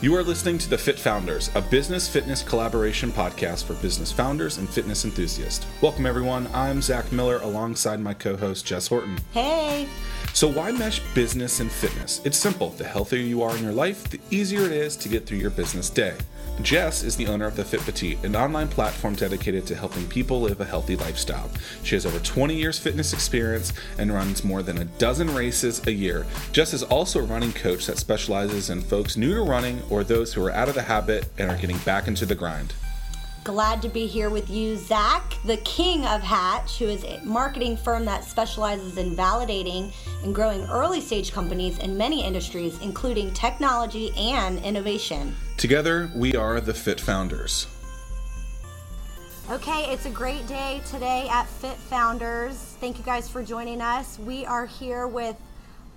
You are listening to The Fit Founders, a business-fitness collaboration podcast for business founders and fitness enthusiasts. Welcome, everyone. I'm Zach Miller alongside my co-host, Jess Horton. Hey! So why mesh business and fitness? It's simple. The healthier you are in your life, the easier it is to get through your business day. Jess is the owner of The Fit Petite, an online platform dedicated to helping people live a healthy lifestyle. She has over 20 years fitness experience and runs more than a dozen races a year. Jess is also a running coach that specializes in folks new to running or those who are out of the habit and are getting back into the grind. Glad to be here with you, Zach, the king of Hatch, who is a marketing firm that specializes in validating and growing early-stage companies in many industries, including technology and innovation. Together, we are the Fit Founders. Okay, it's a great day today at Fit Founders. Thank you guys for joining us. We are here with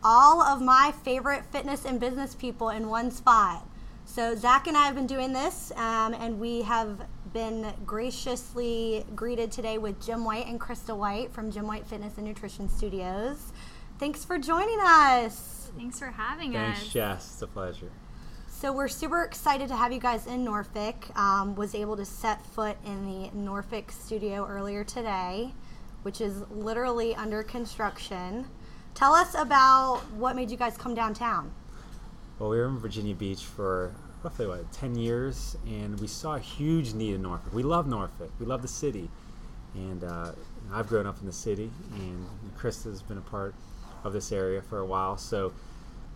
all of my favorite fitness and business people in one spot. So Zach and I have been doing this, and we have been graciously greeted today with Jim White and Krista White from Jim White Fitness and Nutrition Studios. Thanks for joining us. Thanks for having us. Thanks, Jess. It's a pleasure. So we're super excited to have you guys in Norfolk. Was able to set foot in the Norfolk studio earlier today, which is literally under construction. Tell us about what made you guys come downtown. Well, we were in Virginia Beach for roughly, 10 years, and we saw a huge need in Norfolk. We love Norfolk. We love the city. And I've grown up in the city, and Krista's been a part of this area for a while. So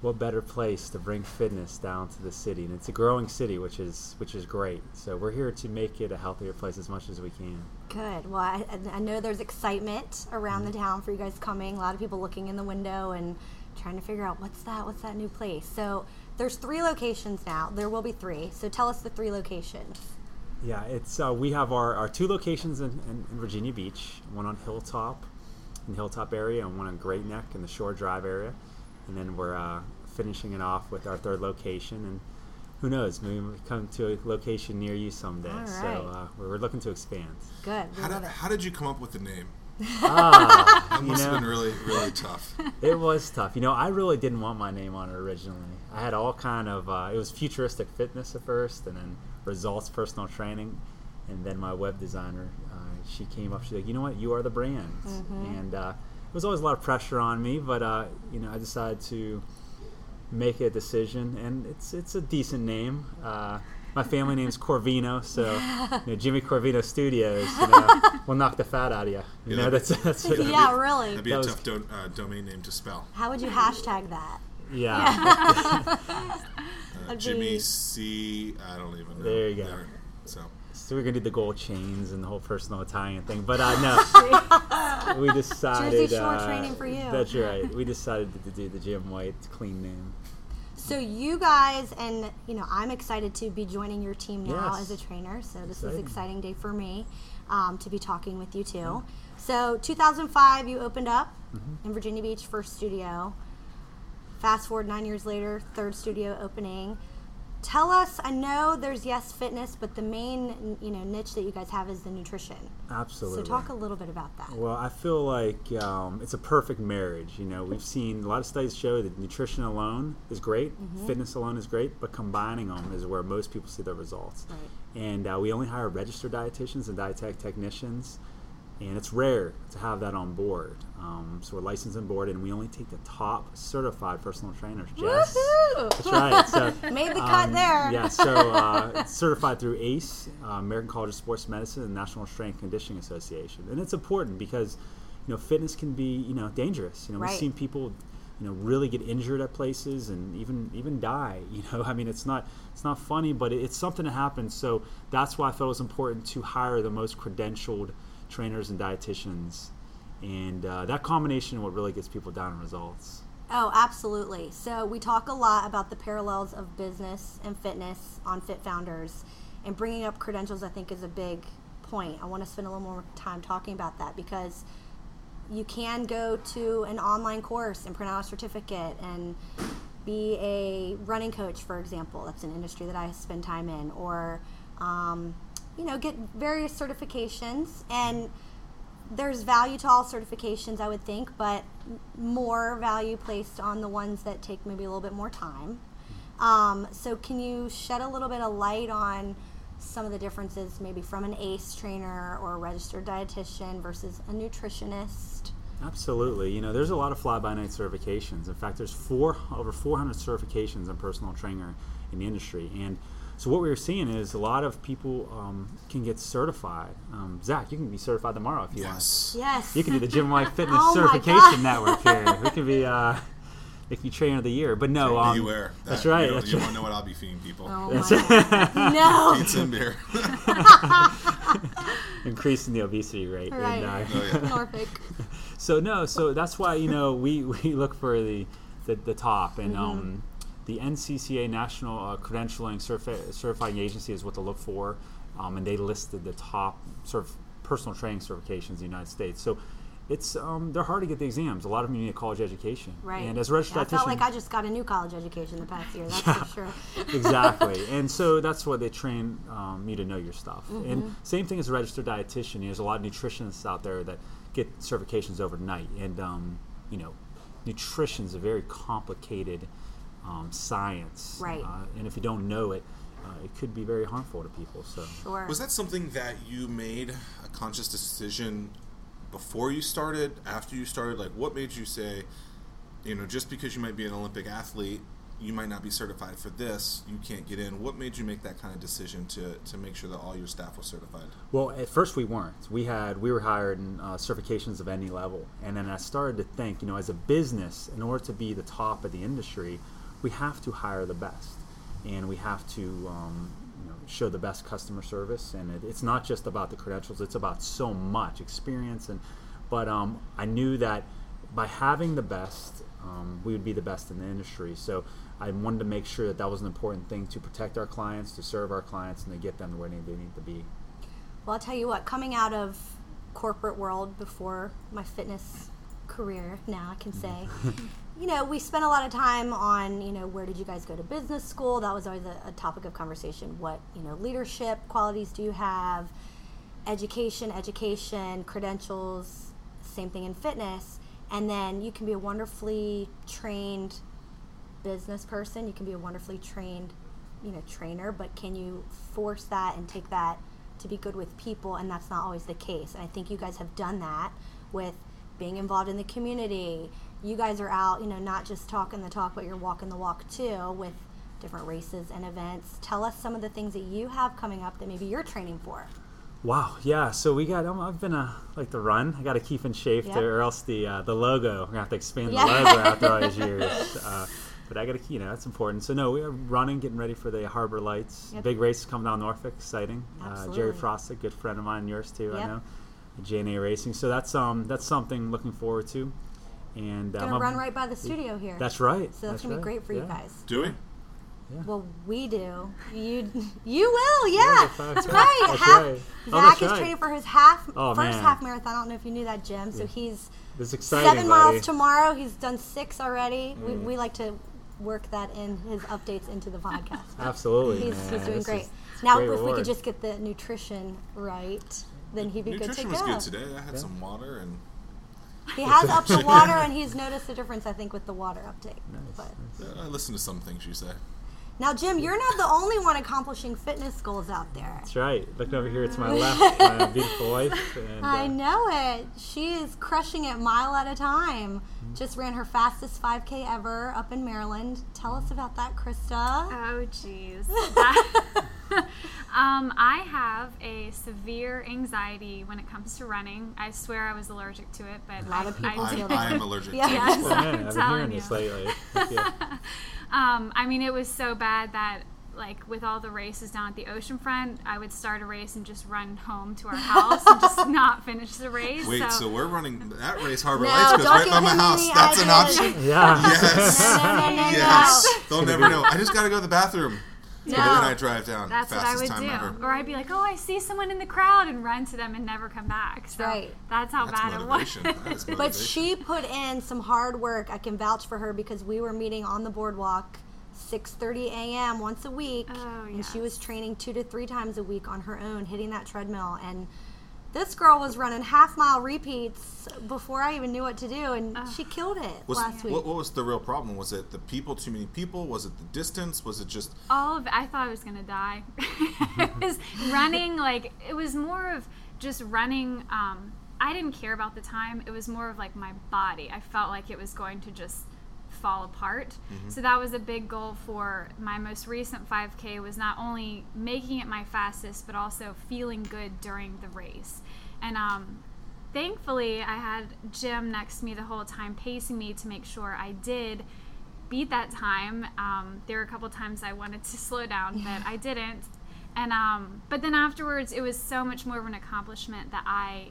what better place to bring fitness down to the city? And it's a growing city, which is great. So we're here to make it a healthier place as much as we can. Good. Well, I know there's excitement around the town for you guys coming. A lot of people looking in the window and trying to figure out what's that new place. So there's 3 locations now. There will be 3. So tell us the 3 locations. Yeah, it's we have our 2 locations in Virginia Beach, one on Hilltop, in the Hilltop area, and one on Great Neck in the Shore Drive area. And then we're finishing it off with our 3rd location. And who knows, maybe we'll come to a location near you someday. All right. So we're looking to expand. Good. How did you come up with the name? That must have been really, really tough. It was tough. I really didn't want my name on it originally. I had all kind of, it was futuristic fitness at first, and then results personal training, and then my web designer, she came up, she's like, you know what, you are the brand. Mm-hmm. And it was always a lot of pressure on me, but I decided to make a decision, and it's a decent name. My family name's Corvino, so Jimmy Corvino Studios, we'll knock the fat out of you. Really. That'd be a tough domain name to spell. How would you hashtag that? Yeah. Jimmy C, I don't even know. There you go. So we're going to do the gold chains and the whole personal Italian thing. But no, we decided. Jersey Shore training for you. That's right. We decided to do the Jim White clean name. So you guys, and I'm excited to be joining your team now as a trainer. So this is an exciting day for me to be talking with you too. Mm-hmm. So 2005, you opened up in Virginia Beach, first studio. Fast forward 9 years later, 3rd studio opening. Tell us, I know there's fitness, but the main niche that you guys have is the nutrition. Absolutely. So talk a little bit about that. Well, I feel like it's a perfect marriage. We've seen a lot of studies show that nutrition alone is great, fitness alone is great, but combining them is where most people see their results. Right. And we only hire registered dietitians and dietetic technicians, and it's rare to have that on board. So we're licensed and board, and we only take the top certified personal trainers, Jess. Woohoo! That's right. So, made the cut there. Yeah, so it's certified through ACE, American College of Sports Medicine, and National Strength and Conditioning Association. And it's important because, fitness can be, dangerous. We've seen people, really get injured at places and even die. It's not funny, but it's something that happens. So that's why I felt it was important to hire the most credentialed trainers and dietitians, and that combination is what really gets people down in results. Oh, absolutely. So we talk a lot about the parallels of business and fitness on Fit Founders, and bringing up credentials, I think, is a big point. I want to spend a little more time talking about that, because you can go to an online course and print out a certificate and be a running coach, for example. That's an industry that I spend time in, or get various certifications, and there's value to all certifications, I would think, but more value placed on the ones that take maybe a little bit more time. So can you shed a little bit of light on some of the differences maybe from an ACE trainer or a registered dietitian versus a nutritionist? Absolutely. You know, there's a lot of fly-by-night certifications. In fact, there's over 400 certifications in personal trainer in the industry. And so what we're seeing is a lot of people can get certified. Zach, you can be certified tomorrow if you want. Yes. You can do the Jim White Fitness Certification Network here. We can be... If you train of the year, but no, beware. That's right. You don't know what I'll be feeding people. Oh no, pizza and beer. Increasing the obesity rate. Right. Norfolk. So that's why we look for the top, and the NCCA National Credentialing Certifying Agency is what to look for, and they listed the top sort of personal training certifications in the United States. So. It's they're hard to get the exams. A lot of them you need a college education. Right. And as a registered dietitian, I felt like I just got a new college education the past year. That's for sure. Exactly. And so that's what they train you to know your stuff. Mm-hmm. And same thing as a registered dietitian. There's a lot of nutritionists out there that get certifications overnight. And nutrition is a very complicated science. Right. And if you don't know it. It could be very harmful to people. So. Sure. Was that something that you made a conscious decision? Before you started, after you started, like what made you say, just because you might be an Olympic athlete, you might not be certified for this, you can't get in. What made you make that kind of decision to make sure that all your staff was certified? Well, at first we weren't. We were hired in certifications of any level. And then I started to think, as a business, in order to be the top of the industry, we have to hire the best. And we have to show the best customer service, and it's not just about the credentials, it's about so much experience. But I knew that by having the best, we would be the best in the industry. So I wanted to make sure that was an important thing, to protect our clients, to serve our clients, and to get them to where they need to be. Well, I'll tell you what, coming out of corporate world before my fitness career, now I can say, we spent a lot of time on, where did you guys go to business school? That was always a topic of conversation. What, leadership qualities do you have? Education, credentials, same thing in fitness. And then you can be a wonderfully trained business person. You can be a wonderfully trained, trainer. But can you force that and take that to be good with people? And that's not always the case. And I think you guys have done that with being involved in the community. You guys are out, not just talking the talk, but you're walking the walk too with different races and events. Tell us some of the things that you have coming up that maybe you're training for. Wow, yeah. So we got. I've been like the run. I got to keep in shape there, or else the logo. We're gonna have to expand the logo after all these years. But I got to, that's important. So no, we are running, getting ready for the Harbor Lights. Yep. Big race coming down Norfolk, exciting. Jerry Frost, a good friend of mine, yours too. Yep. I know. JNA Racing. So that's something looking forward to. And I'm going to run right by the studio here. That's right. So that's going to be great for you guys. Do we? Yeah. Well, we do. You will, yeah. That's right. Zach is training for his half marathon. I don't know if you knew that, Jim. So he's exciting, 7 miles tomorrow. He's done 6 already. Mm. We like to work that in his updates into the podcast. Absolutely. He's doing great. Now, if we could just get the nutrition right, then he'd be good to go. Nutrition was good today. I had some water and... He has upped the water, and he's noticed the difference, I think, with the water uptake. Nice. I listen to some things you say. Now, Jim, you're not the only one accomplishing fitness goals out there. That's right. Looking over here to my left, my beautiful wife. And, I know it. She is crushing it mile at a time. Mm-hmm. Just ran her fastest 5K ever up in Maryland. Tell us about that, Krista. Oh, jeez. I have a severe anxiety when it comes to running. I swear I was allergic to it, but I am allergic to it. Yes, I'm telling you. This lately. I mean, it was so bad that, like, with all the races down at the oceanfront, I would start a race and just run home to our house and just not finish the race. Wait, so we're running that race, Harbor Lights, goes right by my house. That's an option. Yeah. Yes. Yes. They'll never know. I just got to go to the bathroom. No. But then I drive down. That's what I would do. Ever. Or I'd be like, oh, I see someone in the crowd and run to them and never come back. So that's how bad it was. But she put in some hard work. I can vouch for her because we were meeting on the boardwalk 6:30 a.m. once a week. Oh, yeah. And she was training 2 to 3 times a week on her own, hitting that treadmill. And This girl was running half-mile repeats before I even knew what to do, and she killed it last week. What was the real problem? Was it the people, too many people? Was it the distance? Was it just... all of it. I thought I was going to die. It was running, like, it was more of just running. I didn't care about the time. It was more of, like, my body. I felt like it was going to just fall apart. Mm-hmm. So that was a big goal for my most recent 5K, was not only making it my fastest, but also feeling good during the race. And thankfully, I had Jim next to me the whole time, pacing me to make sure I did beat that time. There were a couple times I wanted to slow down, but I didn't. And but then afterwards, it was so much more of an accomplishment that I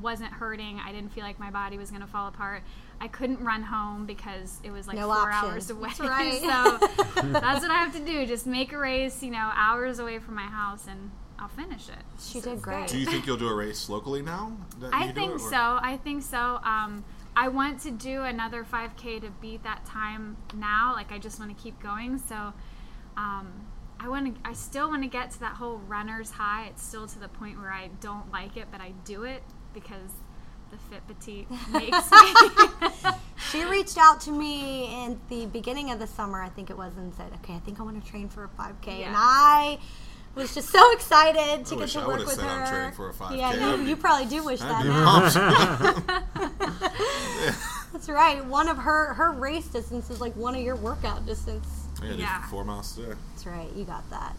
wasn't hurting. I didn't feel like my body was going to fall apart. I couldn't run home because it was like no 4 hours away. That's right. So that's what I have to do. Just make a race, you know, hours away from my house, and I'll finish it. She did great. Do you think you'll do a race locally now? I think so. I want to do another 5K to beat that time now. Like, I just want to keep going. So I still want to get to that whole runner's high. It's still to the point where I don't like it, but I do it because the Fit Petite makes me. She reached out to me in the beginning of the summer, I think it was, and said, okay, I think I want to train for a 5K. Yeah. And I was just so excited to get to work with her. I wish I would have said I'm training for a 5K. Yeah, you probably do wish that now. That's right. One of her race distance is like one of your workout distance. Yeah. 4 miles. Yeah. That's right. You got that.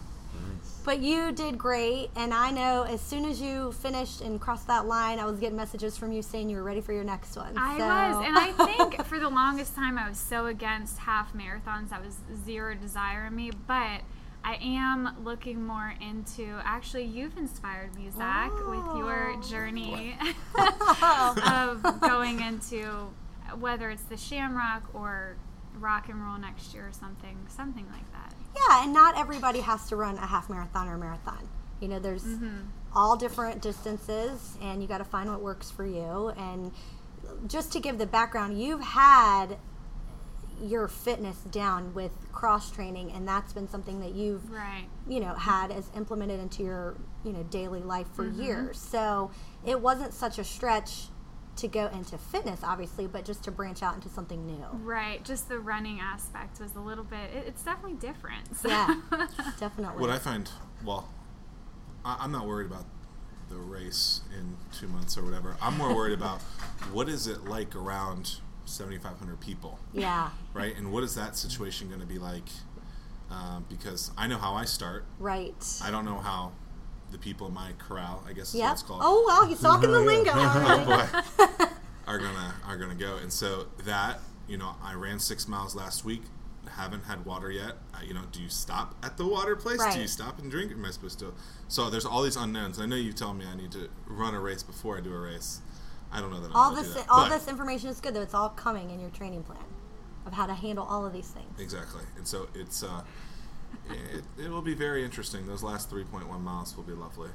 But you did great, and I know as soon as you finished and crossed that line, I was getting messages from you saying you were ready for your next one. I was, and I think for the longest time I was so against half marathons. That was zero desire in me, but I am looking more into, actually, you've inspired me, Zach, with your journey of going into, whether it's the Shamrock or Rock and Roll next year or something like that. Yeah, and not everybody has to run a half marathon or a marathon. You know, there's all different distances, and you got to find what works for you. And just to give the background, you've had your fitness down with cross training, and that's been something that you've, you know, had as implemented into your, you know, daily life for years. So it wasn't such a stretch to go into fitness, obviously, but just to branch out into something new. Right. Just the running aspect was a little bit, it's definitely different. So. Yeah, definitely. What I find, well, I'm not worried about the race in 2 months or whatever. I'm more worried about what is it like around 7,500 people? Yeah. Right? And what is that situation going to be like? Because I know how I start. Right. I don't know how the people in my corral, I guess is what it's called. Oh, wow, he's talking the lingo already. Oh, boy. Are gonna go. And so that, you know, I ran 6 miles last week. Haven't had water yet. You know, do you stop at the water place? Right. Do you stop and drink? Am I supposed to? So there's all these unknowns. I know you tell me I need to run a race before I do a race. I don't know that I'm going to do that. All this information is good, though. It's all coming in your training plan of how to handle all of these things. Exactly. And so it's... It will be very interesting. Those last 3.1 miles will be lovely.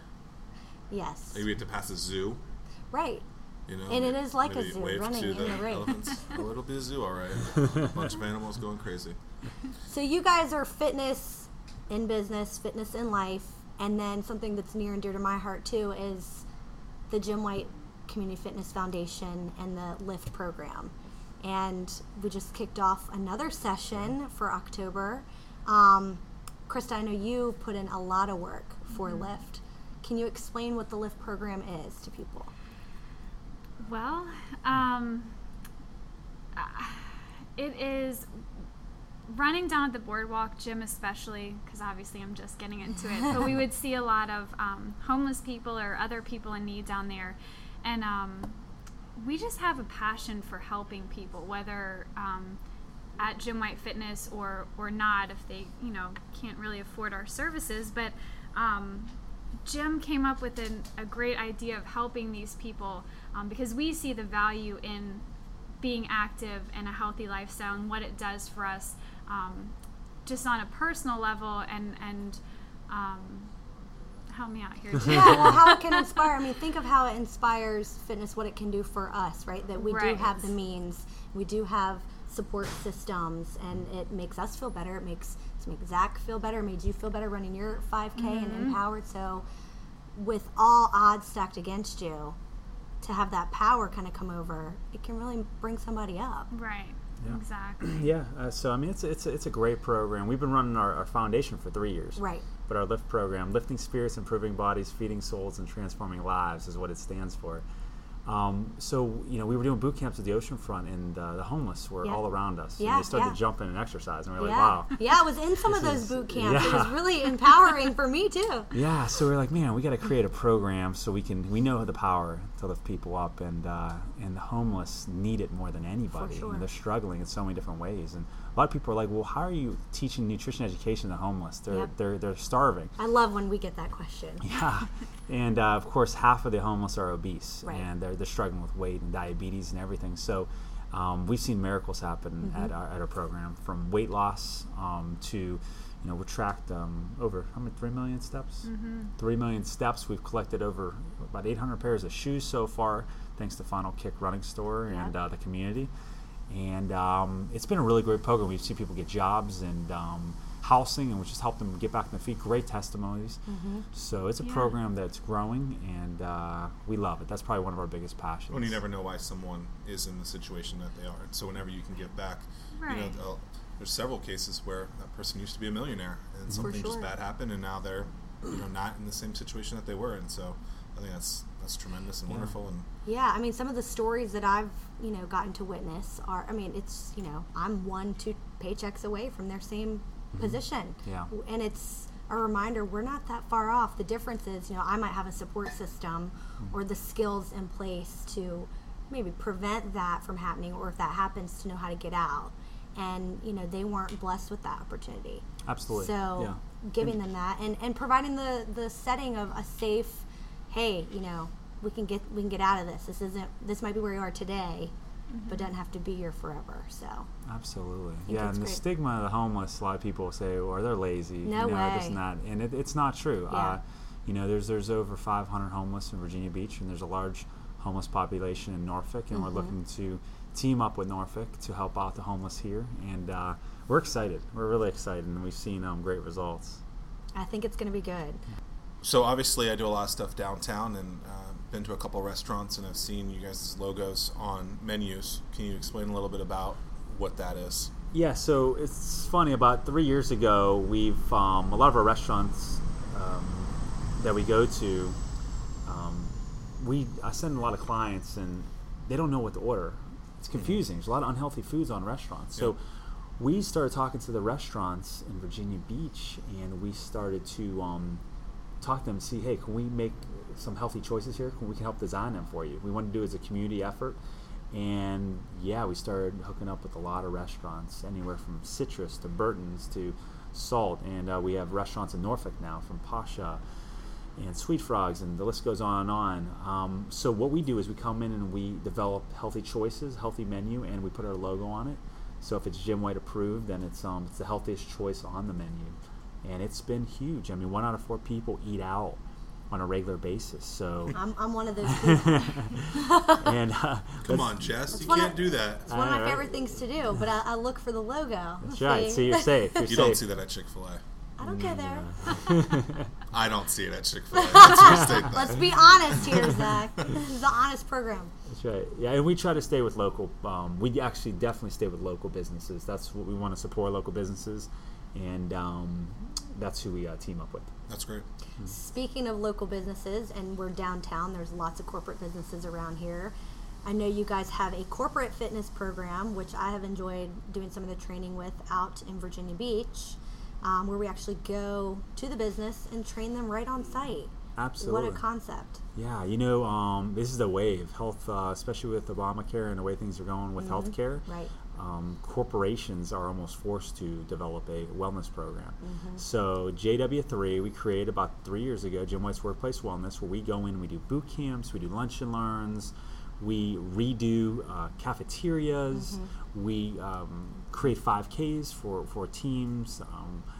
Yes. We have to pass a zoo. Right. You know, and it is like a zoo, running in the rain. Well, it'll be a zoo, all right. A bunch of animals going crazy. So you guys are fitness in business, fitness in life, and then something that's near and dear to my heart, too, is the Jim White Community Fitness Foundation and the Lift program. And we just kicked off another session for October. Krista, I know you put in a lot of work for Lift. Can you explain what the Lift program is to people? Well, it is running down at the boardwalk, Jim especially, because obviously I'm just getting into it, but we would see a lot of homeless people or other people in need down there, and we just have a passion for helping people, whether... at Jim White Fitness or not, if they, you know, can't really afford our services. But Jim came up with a great idea of helping these people because we see the value in being active and a healthy lifestyle and what it does for us just on a personal level and help me out here, too. Yeah, well, how it can inspire. I mean, think of how it inspires fitness, what it can do for us, right? That we do have the means. We do have support systems, and it makes us feel better. It makes Zach feel better. It made you feel better running your 5K and empowered. So with all odds stacked against you, to have that power kind of come over, it can really bring somebody up. Right. Yeah. Exactly. Yeah. So I mean, it's a great program. We've been running our foundation for 3 years. Right. But our Lift program, lifting spirits, improving bodies, feeding souls, and transforming lives, is what it stands for. So you know, we were doing boot camps at the oceanfront, and the homeless were all around us. Yeah. And they started jumping and exercising. And we were like, wow. Yeah, I was in some of those boot camps. Yeah. It was really empowering for me too. Yeah. So we were like, man, we got to create a program so we know the power to lift people up, and the homeless need it more than anybody. For sure. And they're struggling in so many different ways, and a lot of people are like, well, how are you teaching nutrition education to the homeless? They're starving. I love when we get that question. Yeah. And of course, half of the homeless are obese, right, and they're struggling with weight and diabetes and everything. So we've seen miracles happen at our program, from weight loss to, you know, we tracked over how many 3 million steps. Mm-hmm. 3 million steps. We've collected over about 800 pairs of shoes so far, thanks to Final Kick Running Store and the community. And it's been a really great program. We've seen people get jobs and housing, and which has helped them get back on their feet. Great testimonies. Mm-hmm. So it's a program that's growing, and we love it. That's probably one of our biggest passions. Well, you never know why someone is in the situation that they are. And so whenever you can give back, right, you know, there's several cases where that person used to be a millionaire, and something just bad happened, and now they're, you know, not in the same situation that they were. And so I think that's tremendous and wonderful. And I mean, some of the stories that I've, you know, gotten to witness are, I mean, it's, you know, I'm 1-2 paychecks away from their same position. Yeah. And it's a reminder, we're not that far off. The difference is, you know, I might have a support system or the skills in place to maybe prevent that from happening, or if that happens, to know how to get out. And, you know, they weren't blessed with that opportunity. Absolutely. So giving them that and providing the setting of a safe, hey, you know, we can get out of this. This might be where you are today, but doesn't have to be here forever. So absolutely, and great. The stigma of the homeless, a lot of people say, "Well, they're lazy." No way. This and that, and it's not true. Yeah. You know, there's over 500 homeless in Virginia Beach, and there's a large homeless population in Norfolk, and we're looking to team up with Norfolk to help out the homeless here, and we're excited. We're really excited, and we've seen great results. I think it's going to be good. So obviously, I do a lot of stuff downtown, and been to a couple of restaurants, and I've seen you guys' logos on menus. Can you explain a little bit about what that is? Yeah, so it's funny. About 3 years ago, we've a lot of our restaurants that we go to, I send a lot of clients, and they don't know what to order. It's confusing. There's a lot of unhealthy foods on restaurants. So we started talking to the restaurants in Virginia Beach, and we started to talk to them, see, hey, can we make some healthy choices here? We can help design them for you. We want to do it as a community effort. And we started hooking up with a lot of restaurants, anywhere from Citrus to Burton's to Salt. And we have restaurants in Norfolk now, from Pasha and Sweet Frogs, and the list goes on and on. So what we do is we come in and we develop healthy choices, healthy menu, and we put our logo on it. So if it's Jim White approved, then it's the healthiest choice on the menu. And it's been huge. I mean, 1 out of 4 people eat out on a regular basis. So I'm one of those people. And come on, Jess, you can't do that. It's one of my favorite things to do, but I look for the logo. That's right. So you're safe. You don't see that at Chick-fil-A. I don't go there. I don't see it at Chick-fil-A. That's a mistake, though. Let's be honest here, Zach. This is an honest program. That's right. Yeah, and we try to stay with local. We actually definitely stay with local businesses. That's what we want to support, local businesses. And that's who we team up with. That's great. Mm-hmm. Speaking of local businesses, and we're downtown, there's lots of corporate businesses around here. I know you guys have a corporate fitness program, which I have enjoyed doing some of the training with out in Virginia Beach, where we actually go to the business and train them right on site. Absolutely. What a concept. Yeah, you know, this is the wave. Health, especially with Obamacare and the way things are going with healthcare. Right. Corporations are almost forced to develop a wellness program. So JW3, we created about 3 years ago, Jim White's Workplace Wellness, where we go in and we do boot camps, we do lunch and learns, we redo cafeterias, we create 5Ks for teams,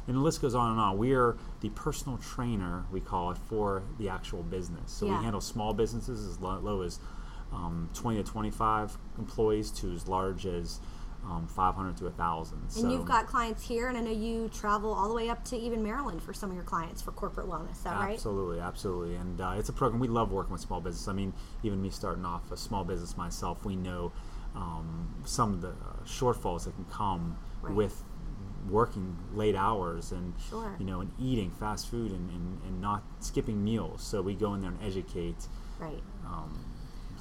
and the list goes on and on. We are the personal trainer, we call it, for the actual business. So we handle small businesses as low as 20 to 25 employees to as large as 500 to 1,000. And so, you've got clients here, and I know you travel all the way up to even Maryland for some of your clients for corporate wellness. Is that right? Absolutely, absolutely. And it's a program. We love working with small business. I mean, even me starting off a small business myself, we know some of the shortfalls that can come with working late hours and you know, and eating fast food and not skipping meals. So we go in there and educate.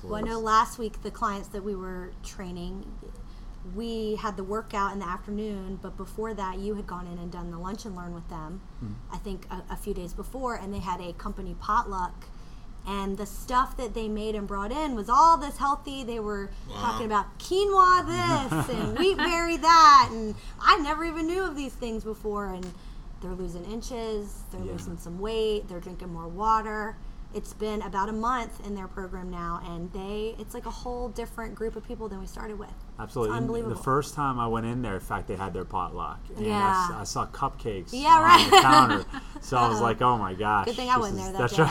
Well, I know last week the clients that we were training, we had the workout in the afternoon, but before that you had gone in and done the lunch and learn with them, I think a few days before, and they had a company potluck. And the stuff that they made and brought in was all this healthy. They were talking about quinoa this and wheatberry that. And I never even knew of these things before. And they're losing inches. They're losing some weight. They're drinking more water. It's been about a month in their program now. And it's like a whole different group of people than we started with. Absolutely. It's unbelievable. And the first time I went in there, in fact, they had their potluck. And I saw cupcakes on the counter. So I was like, oh my gosh. Good thing I went there that day.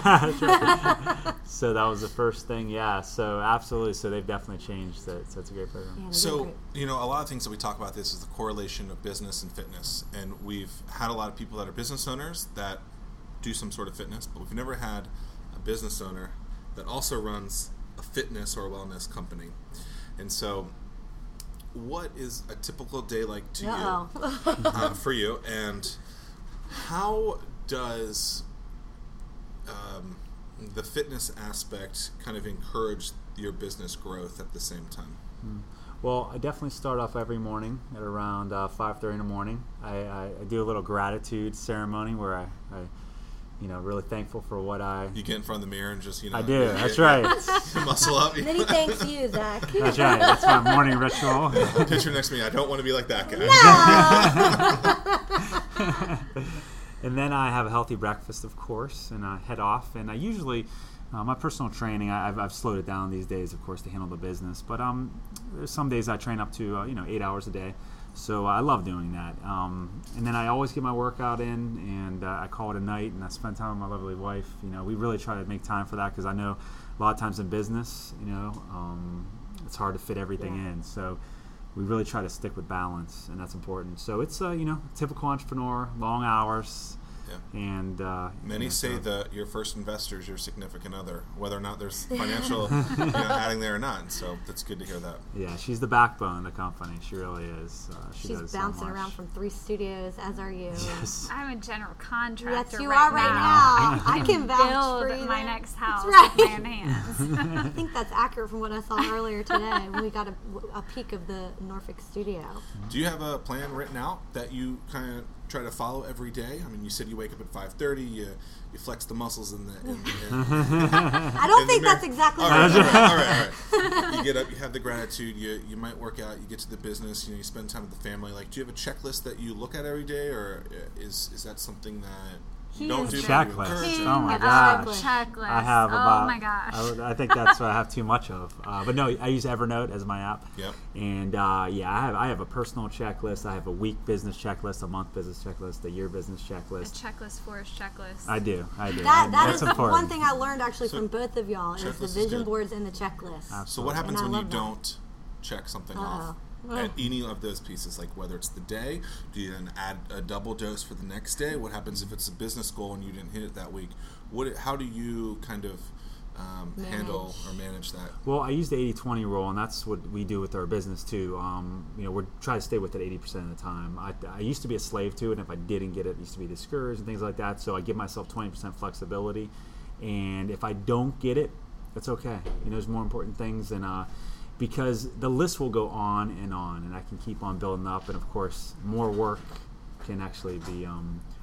Right. So that was the first thing, So absolutely. So they've definitely changed it. So it's a great program. Yeah, so, you know, a lot of things that we talk about this is the correlation of business and fitness. And we've had a lot of people that are business owners that do some sort of fitness, but we've never had a business owner that also runs a fitness or a wellness company. And so what is a typical day like to you, for you? And how does the fitness aspect kind of encourage your business growth at the same time? Well, I definitely start off every morning at around 5:30 in the morning. I do a little gratitude ceremony where I you know, really thankful for what you get in front of the mirror and just, you know. I do, that's right. Muscle up. Then he thanks you, Zach. That's right, that's my morning ritual. Picture next to me, I don't want to be like that guy. No! And then I have a healthy breakfast, of course, and I head off. And I usually, my personal training, I've slowed it down these days, of course, to handle the business. But there's some days I train up to, 8 hours a day. So I love doing that. And then I always get my workout in, and I call it a night, and I spend time with my lovely wife. You know, we really try to make time for that because I know a lot of times in business, it's hard to fit everything in. So we really try to stick with balance, and that's important. So it's, typical entrepreneur, long hours. And many say that your first investor is your significant other, whether or not there's financial adding there or not. So that's good to hear that. Yeah, she's the backbone of the company. She really is. She's bouncing around from 3 studios, as are you. Yes. I'm a general contractor. Yes, you are right now. I can vouch for you. My next house with my own hands. I think that's accurate from what I saw earlier today when we got a peek of the Norfolk studio. Do you have a plan written out that you kind of try to follow every day? I mean, you said you wake up at 5:30, you flex the muscles in the... I don't think that's exactly right. All right. You get up, you have the gratitude, you might work out, you get to the business, you spend time with the family. Like, do you have a checklist that you look at every day, or is that something that... Checklist. Oh my gosh. Checklist. I have about, oh my gosh. I think that's what I have too much of. But no, I use Evernote as my app. Yep. And I have a personal checklist. I have a week business checklist, a month business checklist, a year business checklist. A checklist for his checklist. I do. That's important. One thing I learned actually from both of y'all is the vision boards and the checklist. Absolutely. So what happens when you don't check something off? At any of those pieces, like whether it's the day, do you then add a double dose for the next day? What happens if it's a business goal and you didn't hit it that week? How do you kind of handle or manage that? Well, I use the 80-20 rule, and that's what we do with our business too. We try to stay with it 80% of the time. I used to be a slave to it, and if I didn't get it, I used to be discouraged and things like that. So I give myself 20% flexibility, and if I don't get it, that's okay. There's more important things, and because the list will go on, and I can keep on building up. And, of course, more work can actually be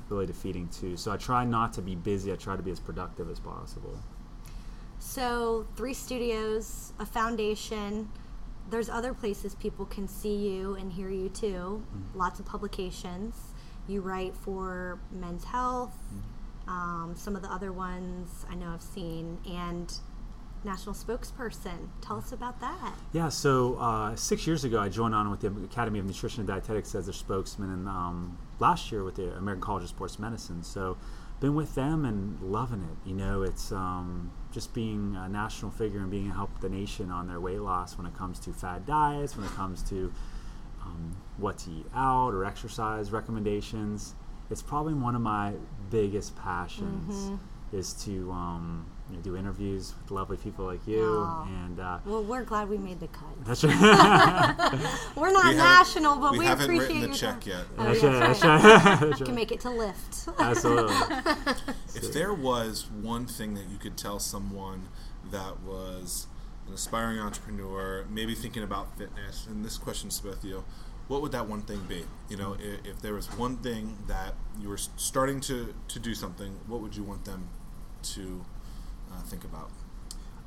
really defeating, too. So I try not to be busy. I try to be as productive as possible. So 3 studios, a foundation. There's other places people can see you and hear you, too. Mm-hmm. Lots of publications. You write for Men's Health, some of the other ones I know I've seen, and national spokesperson. Tell us about that. Yeah, so 6 years ago I joined on with the Academy of Nutrition and Dietetics as their spokesman, and last year with the American College of Sports Medicine. So been with them and loving it. It's just being a national figure and being able to help the nation on their weight loss when it comes to fad diets, when it comes to what to eat out or exercise recommendations. It's probably one of my biggest passions is to do interviews with lovely people like you. And well, we're glad we made the cut. That's right. We're not national, but we appreciate you. We haven't written the check yet. That's right. Can make it to Lyft. Absolutely. If there was one thing that you could tell someone that was an aspiring entrepreneur, maybe thinking about fitness, and this question's to both of you, what would that one thing be? You know, if there was one thing that you were starting to do something, what would you want them to think about?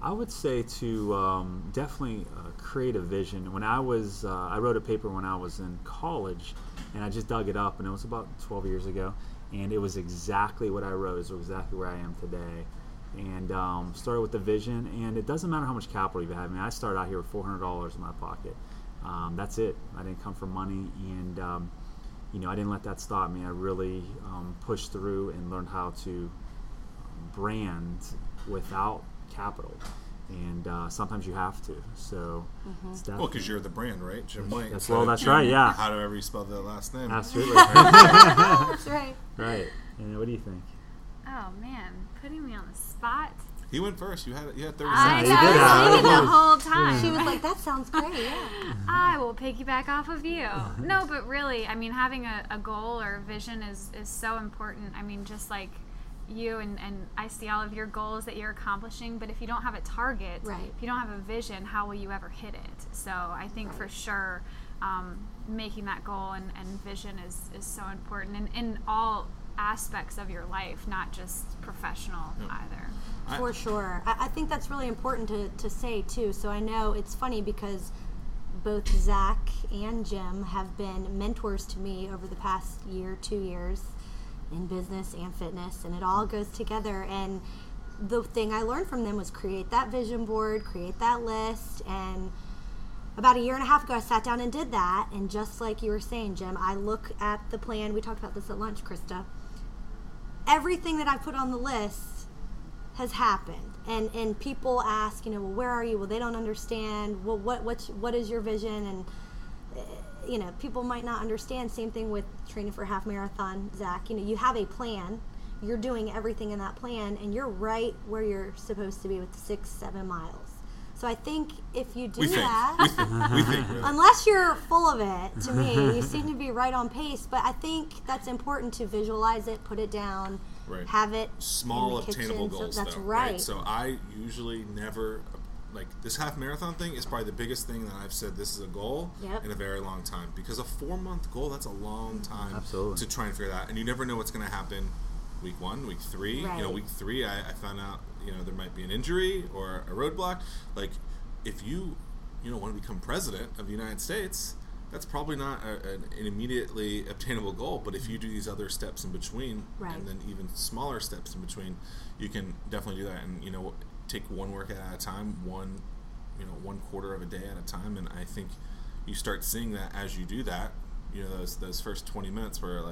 I would say to definitely create a vision. When I was, I wrote a paper when I was in college, and I just dug it up, and it was about 12 years ago, and it was exactly what I wrote. It was exactly where I am today. And started with the vision, and it doesn't matter how much capital you have. I mean, I started out here with $400 in my pocket. That's it. I didn't come for money, and I didn't let that stop me. I really pushed through and learned how to brand without capital, and sometimes you have to. So, it's definitely, because you're the brand, right, Jim White? That's right. Yeah. However you spell that last name. Absolutely. That's right. Right. And what do you think? Oh man, putting me on the spot. He went first. You had 30 seconds. I was thinking the whole time. She was like, "That sounds great." Yeah. I will piggyback off of you. No, but really, I mean, having a goal or a vision is so important. I mean, just like you and I see all of your goals that you're accomplishing, but if you don't have a target, right, if you don't have a vision, how will you ever hit it? So I think for sure, making that goal and vision is so important, and in all aspects of your life, not just professional either. For sure. I think that's really important to say too. So I know it's funny because both Zach and Jim have been mentors to me over the past year, 2 years in business and fitness, and it all goes together. And the thing I learned from them was create that vision board, create that list. And about a year and a half ago, I sat down and did that. And just like you were saying, Jim, I look at the plan. We talked about this at lunch, Krista. Everything that I put on the list has happened, and people ask, well, where are you? Well, they don't understand. Well, what is your vision? And people might not understand. Same thing with training for a half marathon, Zach. You have a plan. You're doing everything in that plan, and you're right where you're supposed to be with 6-7 miles. So I think if you do really. Unless you're full of it, to me, you seem to be right on pace. But I think that's important to visualize it, put it down, right, have it small, in the obtainable kitchen, goals. So that's right. So I usually never, this half marathon thing is probably the biggest thing that I've said this is a goal in a very long time, because a 4-month goal, that's a long time to try and figure that out, and you never know what's going to happen. Week 1, week 3, right. Week 3 I found out, there might be an injury or a roadblock. If you, want to become president of the United States, that's probably not an immediately obtainable goal. But if you do these other steps in between, right, and then even smaller steps in between, you can definitely do that. And, take one workout at a time, one quarter of a day at a time. And I think you start seeing that as you do that, those first 20 minutes where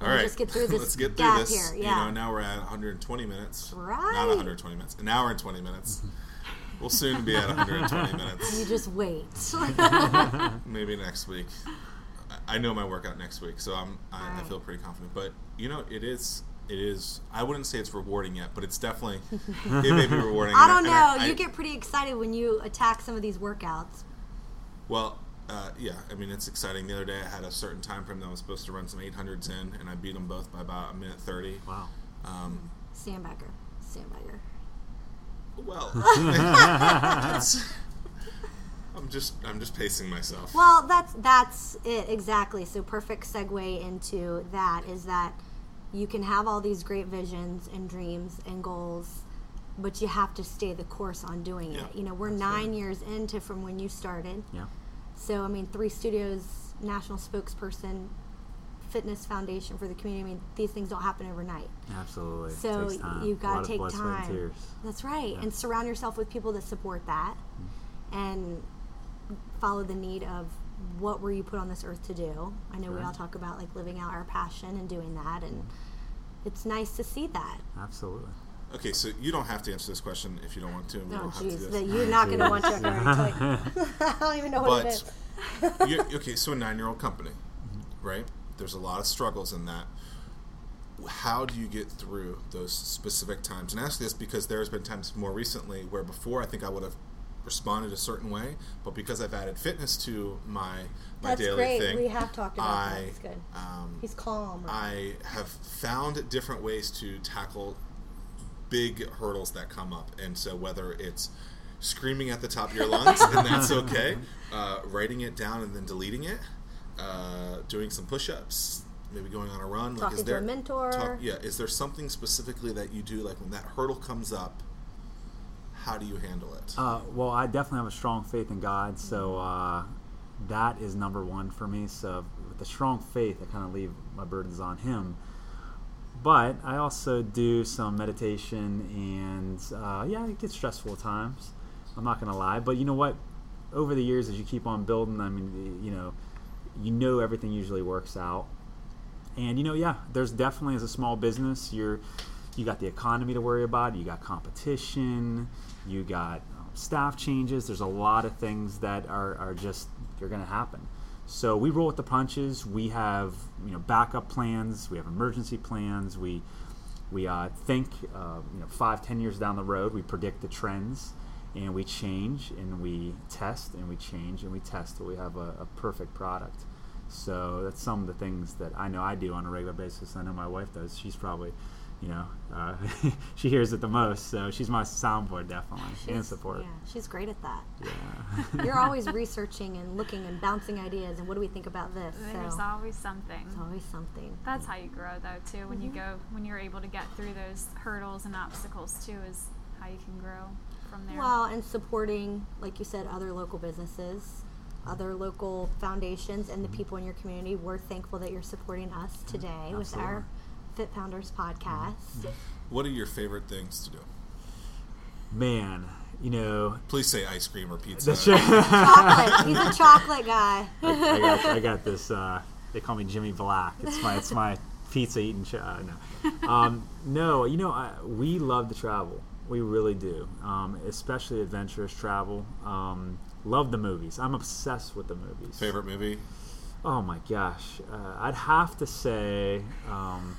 all right, let's get through this. Here, yeah. Now we're at 120 minutes. Right. Not 120 minutes. An hour and 20 minutes. We'll soon be at 120 minutes. You just wait. Maybe next week. I know my workout next week, so I feel pretty confident. But, it is. I wouldn't say it's rewarding yet, but it's definitely, it may be rewarding. I don't know. You get pretty excited when you attack some of these workouts. Well, it's exciting. The other day I had a certain time frame that I was supposed to run some 800s in, and I beat them both by about 1:30. Wow. Sandbagger. Well, I'm just pacing myself. Well, that's it exactly. So perfect segue into that is that you can have all these great visions and dreams and goals, but you have to stay the course on doing it. We're 9 years into from when you started. Yeah. So, 3 studios, national spokesperson, fitness foundation for the community. These things don't happen overnight. Absolutely. So you've got to take time. That's right. Yeah. And surround yourself with people that support that and follow the need of what were you put on this earth to do. I know we all talk about living out our passion and doing that, and it's nice to see that. Absolutely. Okay, so you don't have to answer this question if you don't want to. You're not going to want to. I don't even know what it is. Okay, so a 9-year-old company, right? There's a lot of struggles in that. How do you get through those specific times? And I ask this because there's been times more recently where before I think I would have responded a certain way, but because I've added fitness to my daily thing. That's great. We have talked about that. That's good. He's calm. I have found different ways to tackle big hurdles that come up. And so whether it's screaming at the top of your lungs, and that's okay, writing it down and then deleting it, doing some push-ups, maybe going on a run. Talking like, to a mentor. Is there something specifically that you do, like when that hurdle comes up, how do you handle it? Well, I definitely have a strong faith in God, so that is number one for me. So with a strong faith, I kind of leave my burdens on Him. But I also do some meditation, and it gets stressful at times. I'm not going to lie. But you know what? Over the years, as you keep on building, I mean, you know everything usually works out. And, there's definitely, as a small business, you got the economy to worry about. You got competition. You got staff changes. There's a lot of things that are going to happen. So we roll with the punches. We have backup plans. We have emergency plans. We think 5-10 years down the road. We predict the trends, and we change, and we test, and we change, and we test till we have a perfect product. So that's some of the things that I know I do on a regular basis. I know my wife does. She's probably she hears it the most, so she's my soundboard, definitely, and support. Yeah, she's great at that. Yeah. You're always researching and looking and bouncing ideas, and what do we think about this? There's always something. It's always something. That's how you grow, though, too, when when you're able to get through those hurdles and obstacles, too, is how you can grow from there. Well, and supporting, like you said, other local businesses, other local foundations, and the people in your community. We're thankful that you're supporting us today with our Fit Founders podcast. What are your favorite things to do? Man, Please say ice cream or pizza. Chocolate. He's a chocolate guy. I got this. They call me Jimmy Black. It's my pizza eating. We love to travel. We really do, especially adventurous travel. Love the movies. I'm obsessed with the movies. Favorite movie? Oh my gosh! I'd have to say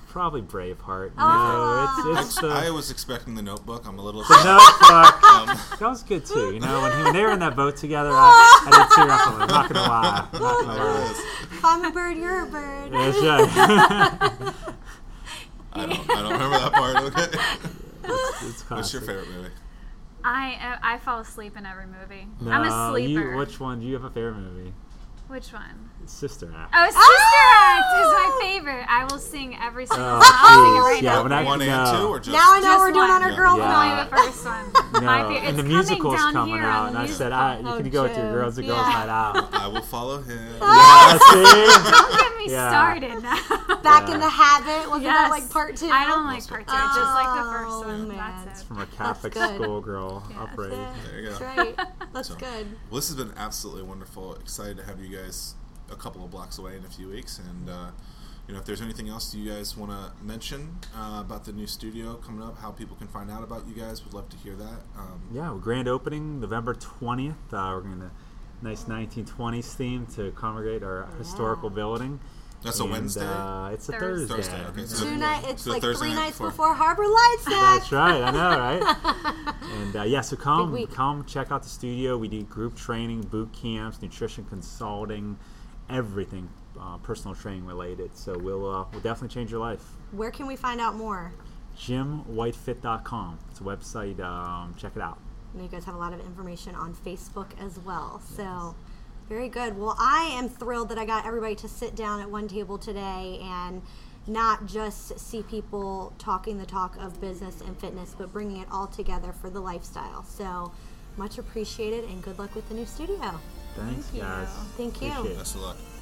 probably Braveheart. No, it's I was expecting The Notebook. I'm a little. The Notebook. That was good too. When they were in that boat together, I did tear up a little. Not gonna lie. I'm a bird. You're a bird. That's right. I don't remember that part. Okay. What's your favorite movie? I fall asleep in every movie. No, I'm a sleeper. Which one? Do you have a favorite movie? Which one? Sister Act. Oh, Sister Act is my favorite. I will sing every single song. I'll sing it right now. One and two, or just now I know we're doing on our girls' night. The first one. And the musical's coming out, and I said, "You can go with your girls' night out." I will follow him. Don't get me started now. Back in the Habit. Wasn't that like part two? I don't like part two. I just like the first one. That's it. From a Catholic schoolgirl, upraised. There you go. That's right. That's good. Well, this has been absolutely wonderful. Excited to have you guys a couple of blocks away in a few weeks, and if there's anything else you guys want to mention about the new studio coming up, how people can find out about you guys, would love to hear that. Grand opening November 20th. We're going to nice 1920s theme to congregate our historical building. That's a Wednesday. It's a Thursday. Okay. So it's like Thursday 3 nights before Harbor Lights. That's right. I know, right? And so come check out the studio. We do group training, boot camps, nutrition consulting, everything personal training related. So we'll definitely change your life. Where can we find out more? JimWhiteFit.com. It's a website. Check it out. And you guys have a lot of information on Facebook as well. Yes. So. Very good. Well, I am thrilled that I got everybody to sit down at one table today and not just see people talking the talk of business and fitness, but bringing it all together for the lifestyle. So much appreciated, and good luck with the new studio. Thanks, guys. Thank you. Best of luck.